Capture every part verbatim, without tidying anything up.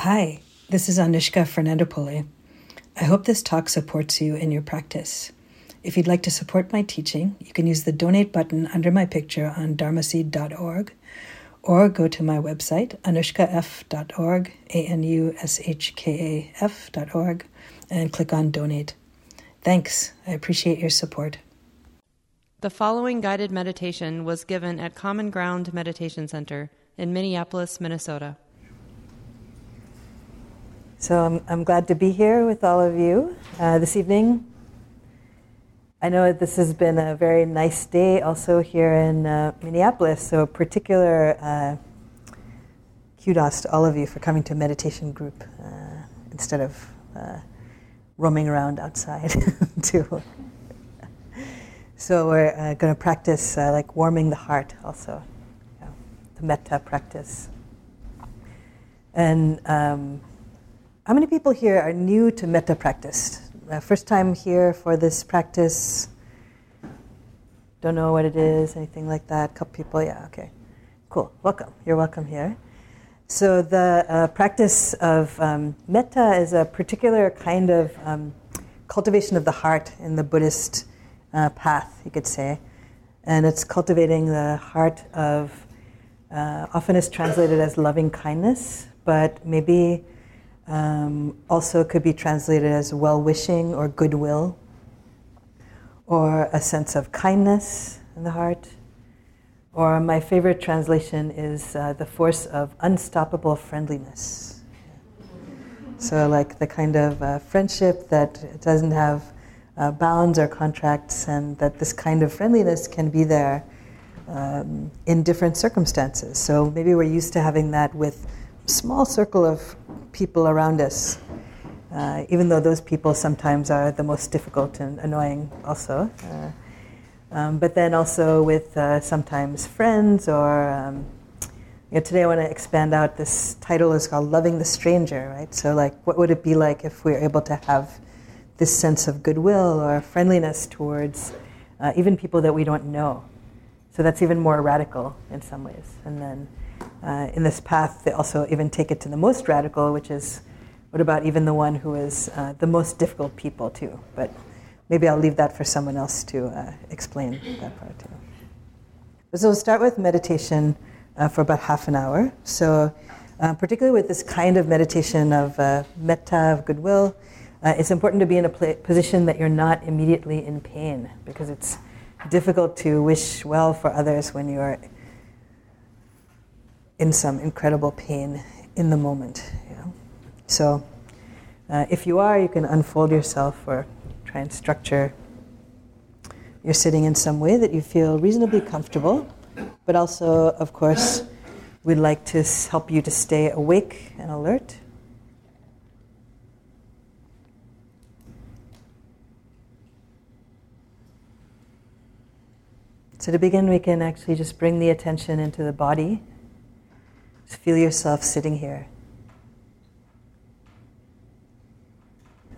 Hi, this is Anushka Fernandopulle. I hope this talk supports you in your practice. If you'd like to support my teaching, you can use the donate button under my picture on dharma seed dot org or go to my website, anushka f dot org, A N U S H K A F dot org, and click on donate. Thanks. I appreciate your support. The following guided meditation was given at Common Ground Meditation Center in Minneapolis, Minnesota. So I'm, I'm glad to be here with all of you uh, this evening. I know this has been a very nice day also here in uh, Minneapolis, so a particular uh, kudos to all of you for coming to a meditation group uh, instead of uh, roaming around outside too. So we're uh, going to practice uh, like warming the heart also, you know, the metta practice. And um, how many people here are new to metta practice? Uh, first time here for this practice, don't know what it is, anything like that, couple people, yeah, okay, cool, welcome, you're welcome here. So the uh, practice of um, metta is a particular kind of um, cultivation of the heart in the Buddhist uh, path, you could say, and it's cultivating the heart of, uh, often it's translated as loving kindness, but maybe Um, also could be translated as well-wishing or goodwill, or a sense of kindness in the heart. Or my favorite translation is uh, the force of unstoppable friendliness. So like the kind of uh, friendship that doesn't have uh, bounds or contracts, and that this kind of friendliness can be there um, in different circumstances. So maybe we're used to having that with small circle of people around us, uh, even though those people sometimes are the most difficult and annoying also. Uh, um, but then also with uh, sometimes friends or, um, you know, today I want to expand out, this title is called Loving the Stranger, right? So like, what would it be like if we were able to have this sense of goodwill or friendliness towards uh, even people that we don't know? So that's even more radical in some ways. And then Uh, in this path, they also even take it to the most radical, which is, what about even the one who is uh, the most difficult people too? But maybe I'll leave that for someone else to uh, explain that part too. So we'll start with meditation uh, for about half an hour. So uh, particularly with this kind of meditation of uh, metta, of goodwill, uh, it's important to be in a pla- position that you're not immediately in pain, because it's difficult to wish well for others when you are in some incredible pain in the moment. You know? So uh, if you are, you can unfold yourself or try and structure your sitting in some way that you feel reasonably comfortable, but also, of course, we'd like to help you to stay awake and alert. So to begin, we can actually just bring the attention into the body. Feel yourself sitting here.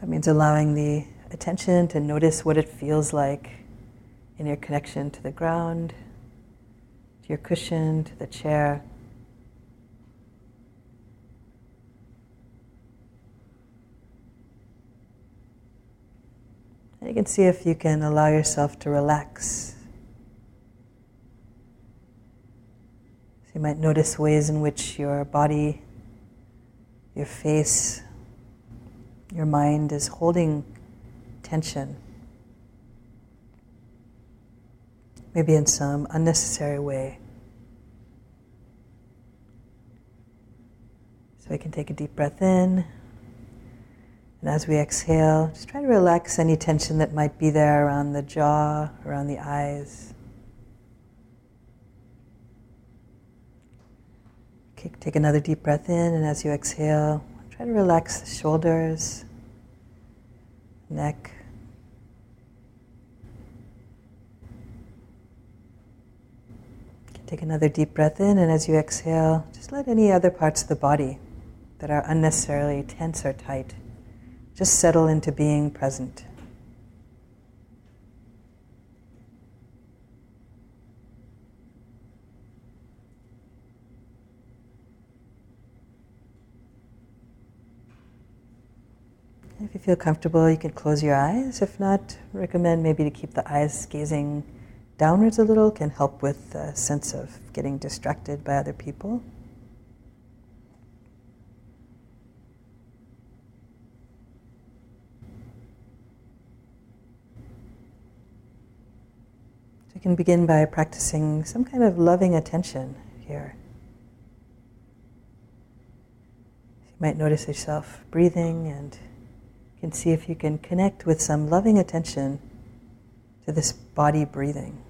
That means allowing the attention to notice what it feels like in your connection to the ground, to your cushion, to the chair. And you can see if you can allow yourself to relax. You might notice ways in which your body, your face, your mind is holding tension, maybe in some unnecessary way. So we can take a deep breath in, and as we exhale, just try to relax any tension that might be there around the jaw, around the eyes. Take another deep breath in, and as you exhale, try to relax the shoulders, neck. Take another deep breath in, and as you exhale, just let any other parts of the body that are unnecessarily tense or tight just settle into being present. If you feel comfortable, you can close your eyes. If not, recommend maybe to keep the eyes gazing downwards a little. Can help with the sense of getting distracted by other people. So you can begin by practicing some kind of loving attention here. You might notice yourself breathing, and you can see if you can connect with some loving attention to this body breathing.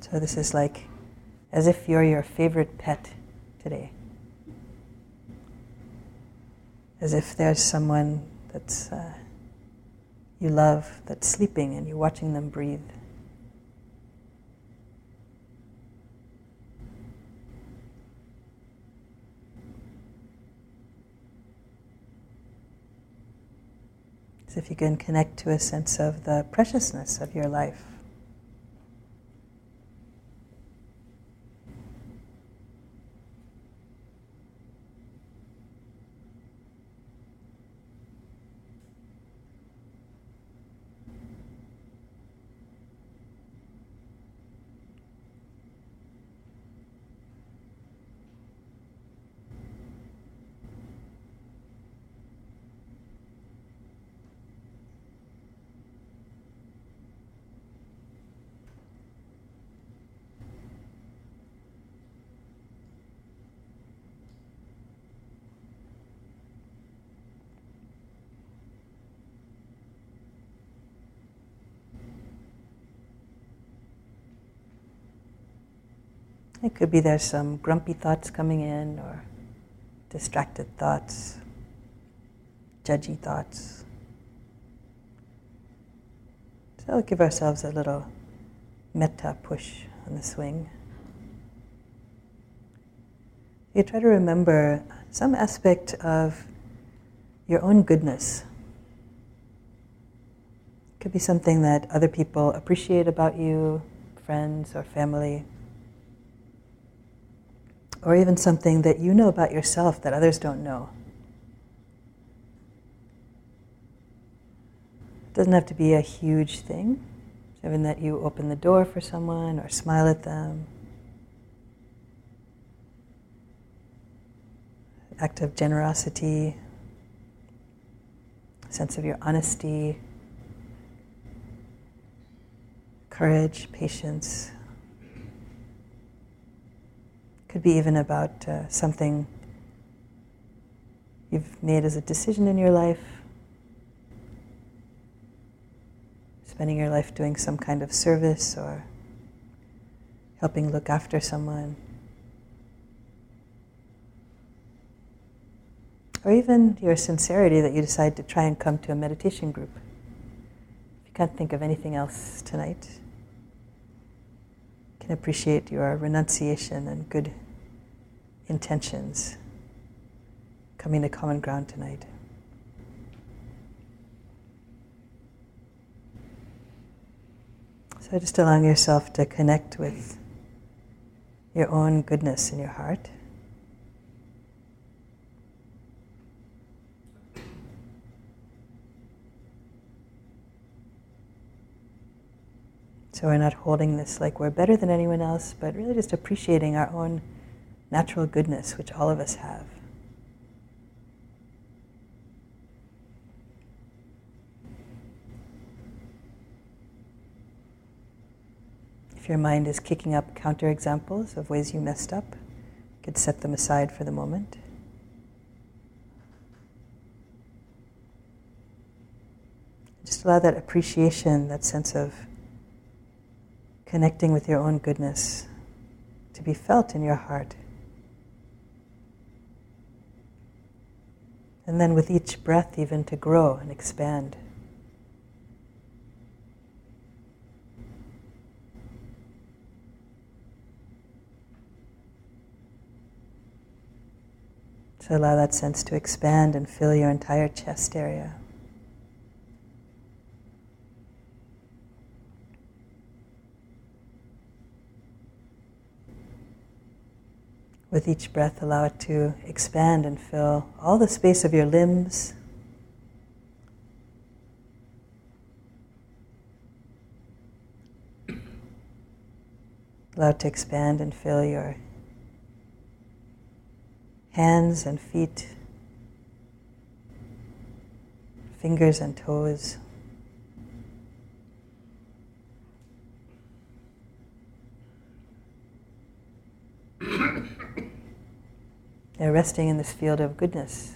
So this is like as if you're your favorite pet today. As if there's someone that's uh, you love that's sleeping and you're watching them breathe. As if you can connect to a sense of the preciousness of your life. It could be there's some grumpy thoughts coming in, or distracted thoughts, judgy thoughts. So we'll give ourselves a little metta push on the swing. You try to remember some aspect of your own goodness. It could be something that other people appreciate about you, friends or family. Or even something that you know about yourself that others don't know. It doesn't have to be a huge thing. It's even that you open the door for someone or smile at them. Act of generosity, sense of your honesty, courage, patience. Could be even about uh, something you've made as a decision in your life, spending your life doing some kind of service or helping look after someone, or even your sincerity that you decide to try and come to a meditation group. If you can't think of anything else tonight, you can appreciate your renunciation and good intentions coming to Common Ground tonight. So just allowing yourself to connect with your own goodness in your heart. So we're not holding this like we're better than anyone else, but really just appreciating our own natural goodness, which all of us have. If your mind is kicking up counterexamples of ways you messed up, you could set them aside for the moment. Just allow that appreciation, that sense of connecting with your own goodness to be felt in your heart. And then with each breath even to grow and expand. So allow that sense to expand and fill your entire chest area. With each breath, allow it to expand and fill all the space of your limbs. Allow it to expand and fill your hands and feet, fingers and toes. They're resting in this field of goodness.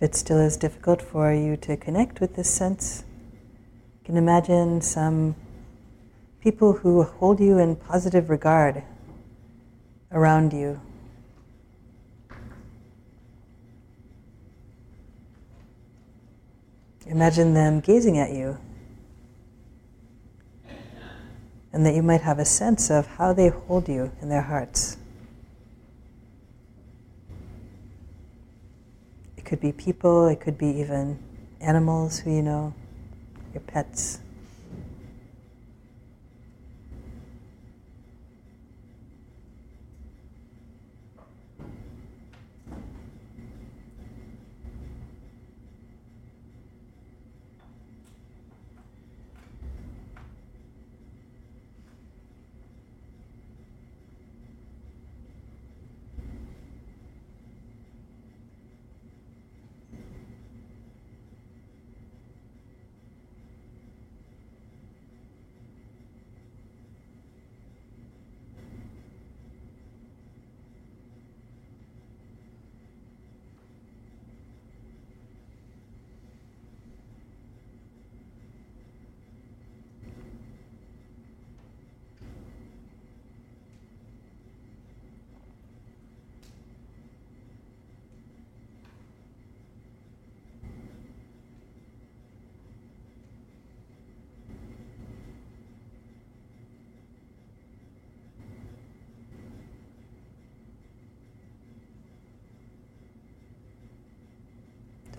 It still is difficult for you to connect with this sense. You can imagine some people who hold you in positive regard around you. Imagine them gazing at you, and that you might have a sense of how they hold you in their hearts. It could be people, it could be even animals who you know, your pets.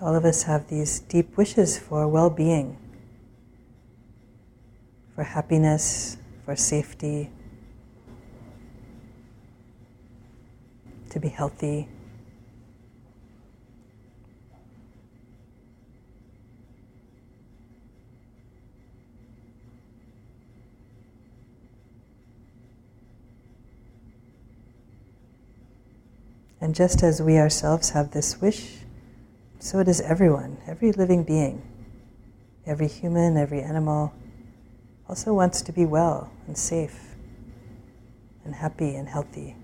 All of us have these deep wishes for well-being, for happiness, for safety, to be healthy. And just as we ourselves have this wish, so it is everyone, every living being, every human, every animal also wants to be well and safe and happy and healthy.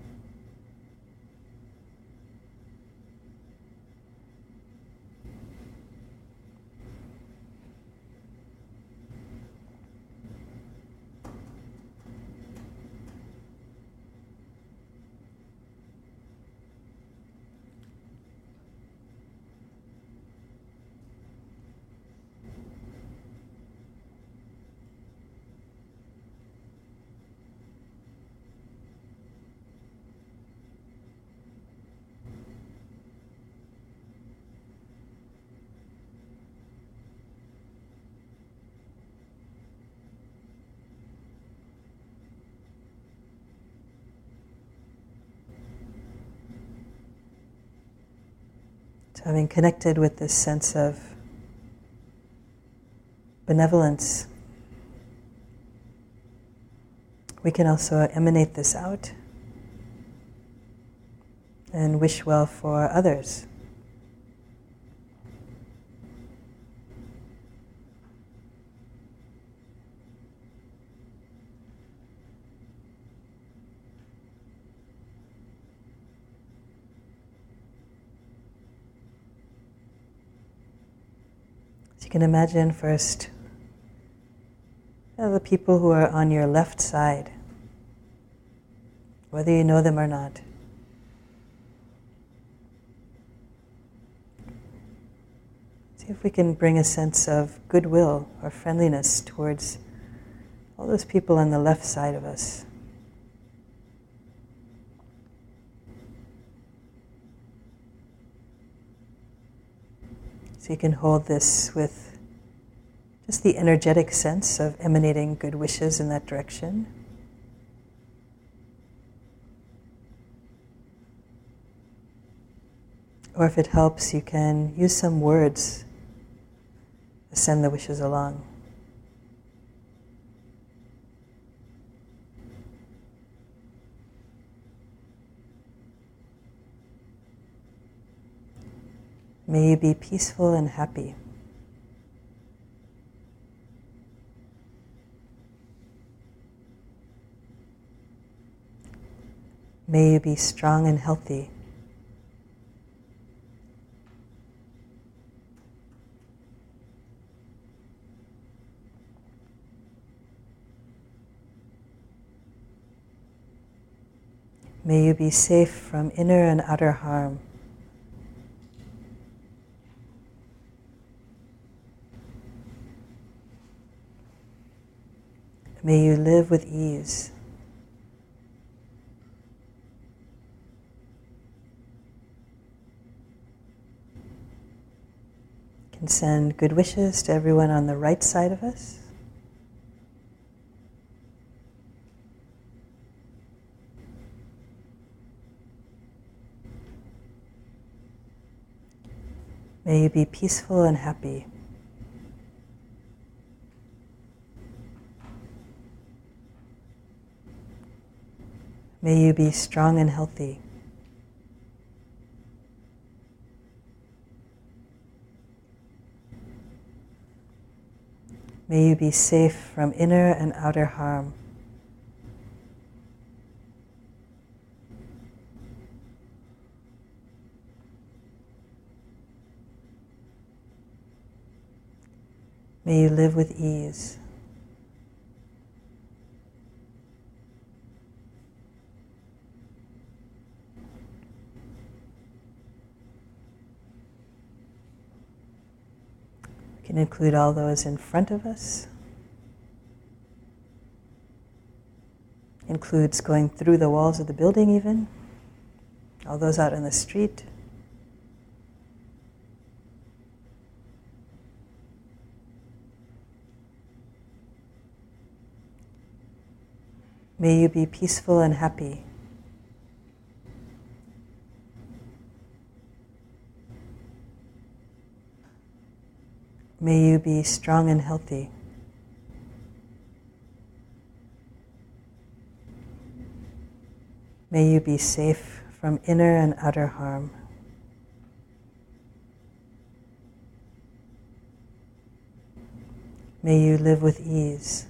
Having connected with this sense of benevolence, we can also emanate this out and wish well for others. You can imagine first people who are on your left side, whether you know them or not. See if we can bring a sense of goodwill or friendliness towards all those people on the left side of us. So you can hold this with just the energetic sense of emanating good wishes in that direction. Or if it helps, you can use some words to send the wishes along. May you be peaceful and happy. May you be strong and healthy. May you be safe from inner and outer harm. May you live with ease. You can send good wishes to everyone on the right side of us. May you be peaceful and happy. May you be strong and healthy. May you be safe from inner and outer harm. May you live with ease. We can include all those in front of us. Includes going through the walls of the building even, all those out on the street. May you be peaceful and happy. May you be strong and healthy. May you be safe from inner and outer harm. May you live with ease.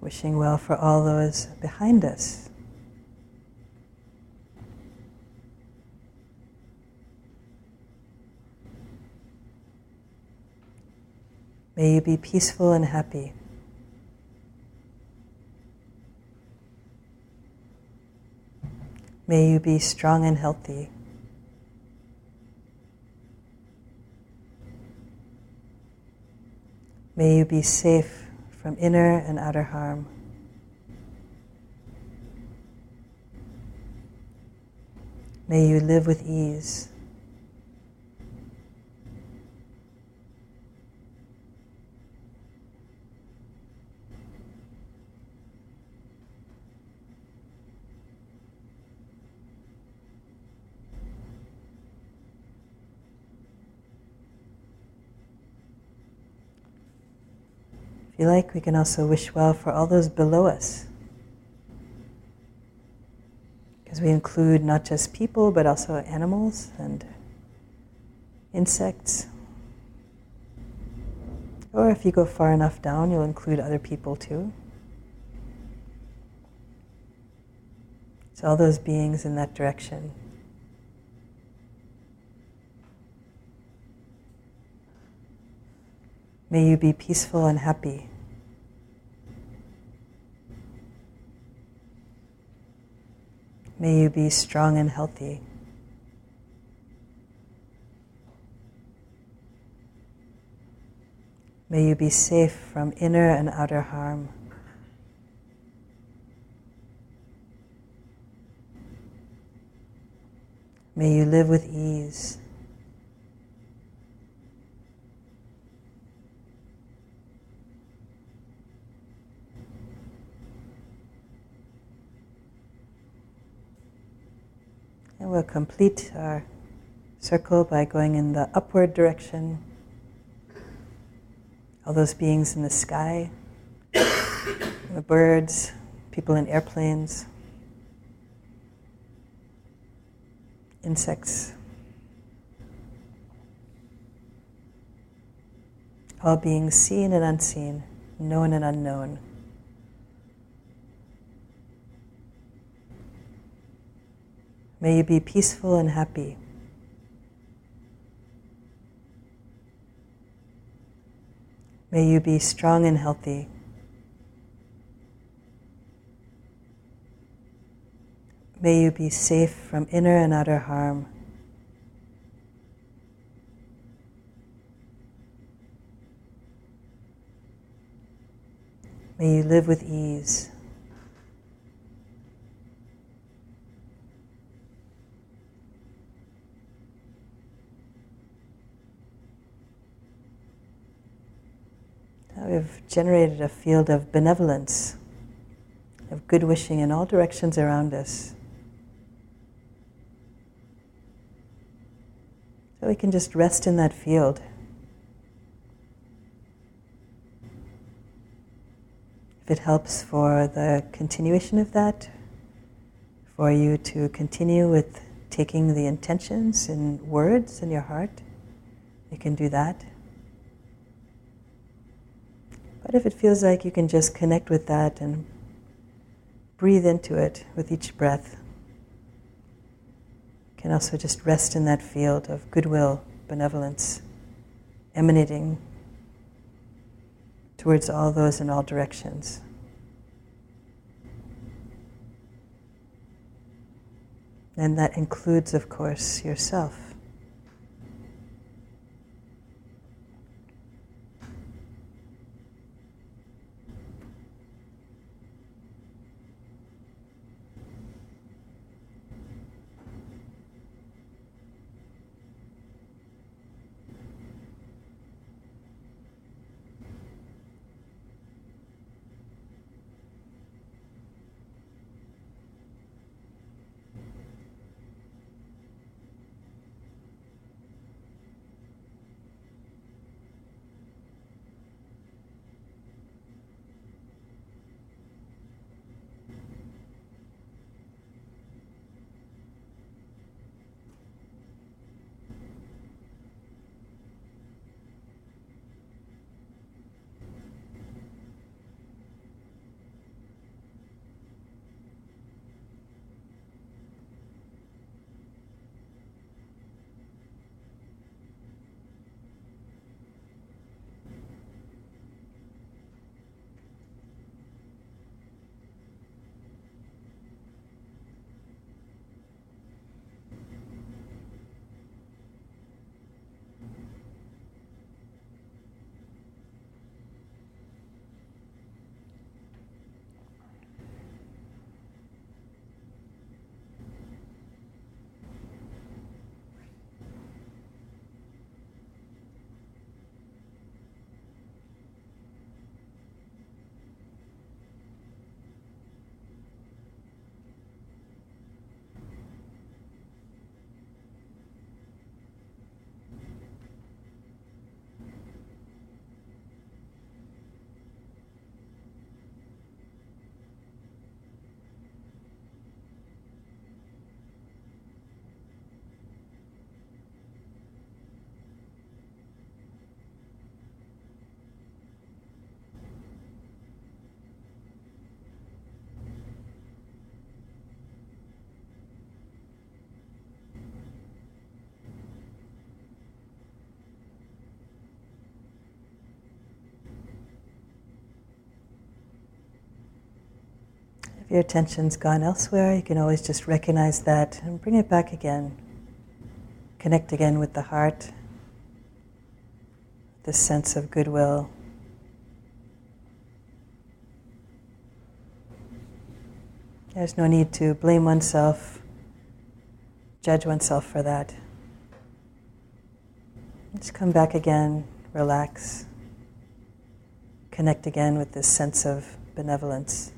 Wishing well for all those behind us. May you be peaceful and happy. May you be strong and healthy. May you be safe from inner and outer harm. May you live with ease. If you like, we can also wish well for all those below us, because we include not just people, but also animals and insects, Or if you go far enough down, you'll include other people too. So all those beings in that direction. May you be peaceful and happy. May you be strong and healthy. May you be safe from inner and outer harm. May you live with ease. And we'll complete our circle by going in the upward direction. All those beings in the sky, the birds, people in airplanes, insects, all beings seen and unseen, known and unknown. May you be peaceful and happy. May you be strong and healthy. May you be safe from inner and outer harm. May you live with ease. We've generated a field of benevolence, of good wishing in all directions around us. So we can just rest in that field. If it helps for the continuation of that, for you to continue with taking the intentions in words in your heart, you can do that. But if it feels like you can just connect with that and breathe into it with each breath, you can also just rest in that field of goodwill, benevolence, emanating towards all those in all directions. And that includes, of course, yourself. your attention's gone elsewhere, you can always just recognize that and bring it back again. Connect again with the heart, this sense of goodwill. There's no need to blame oneself, judge oneself for that. Just come back again, relax, connect again with this sense of benevolence.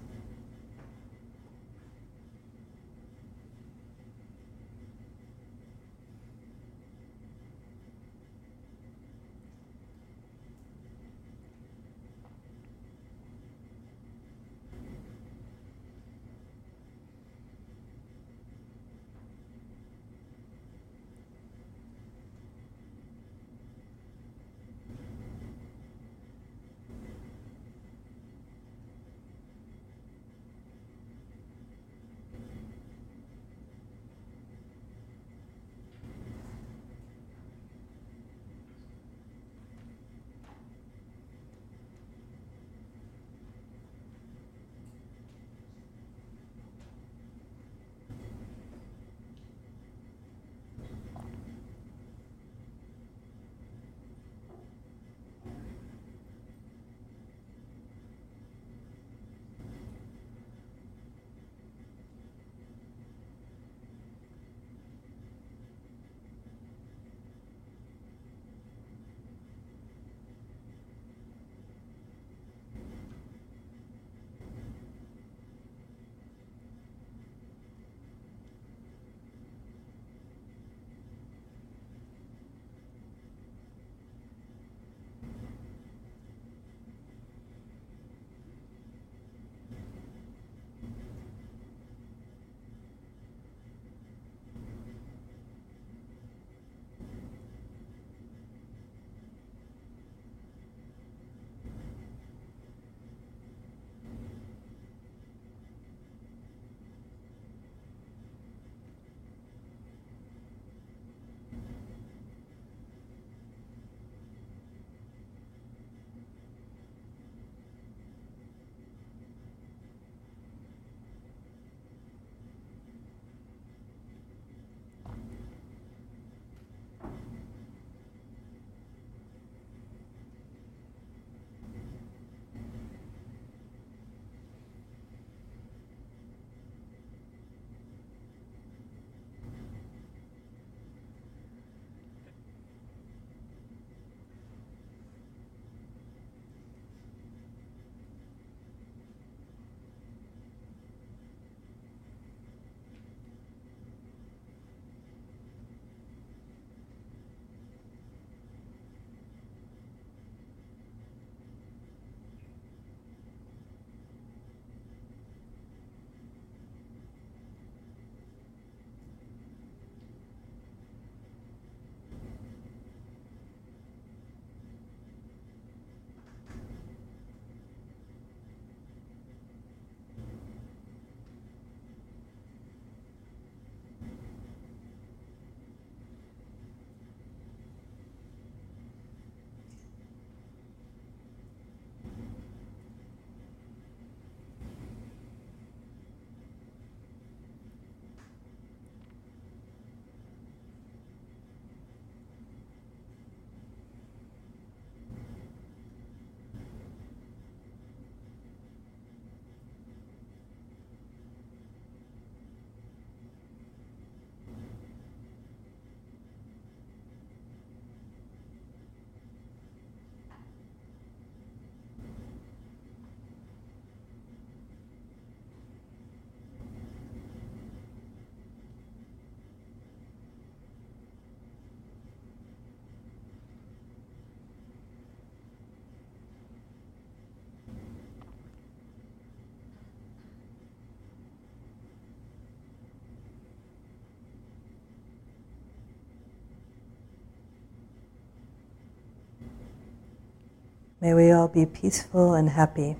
May we all be peaceful and happy.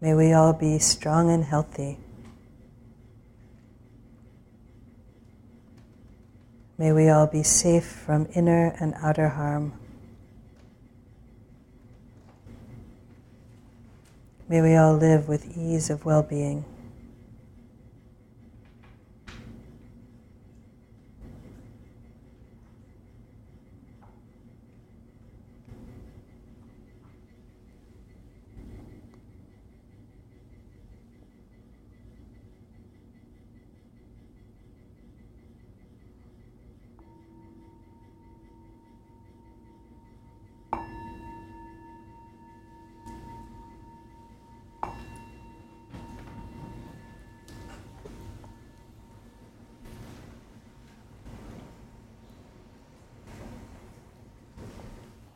May we all be strong and healthy. May we all be safe from inner and outer harm. May we all live with ease of well-being.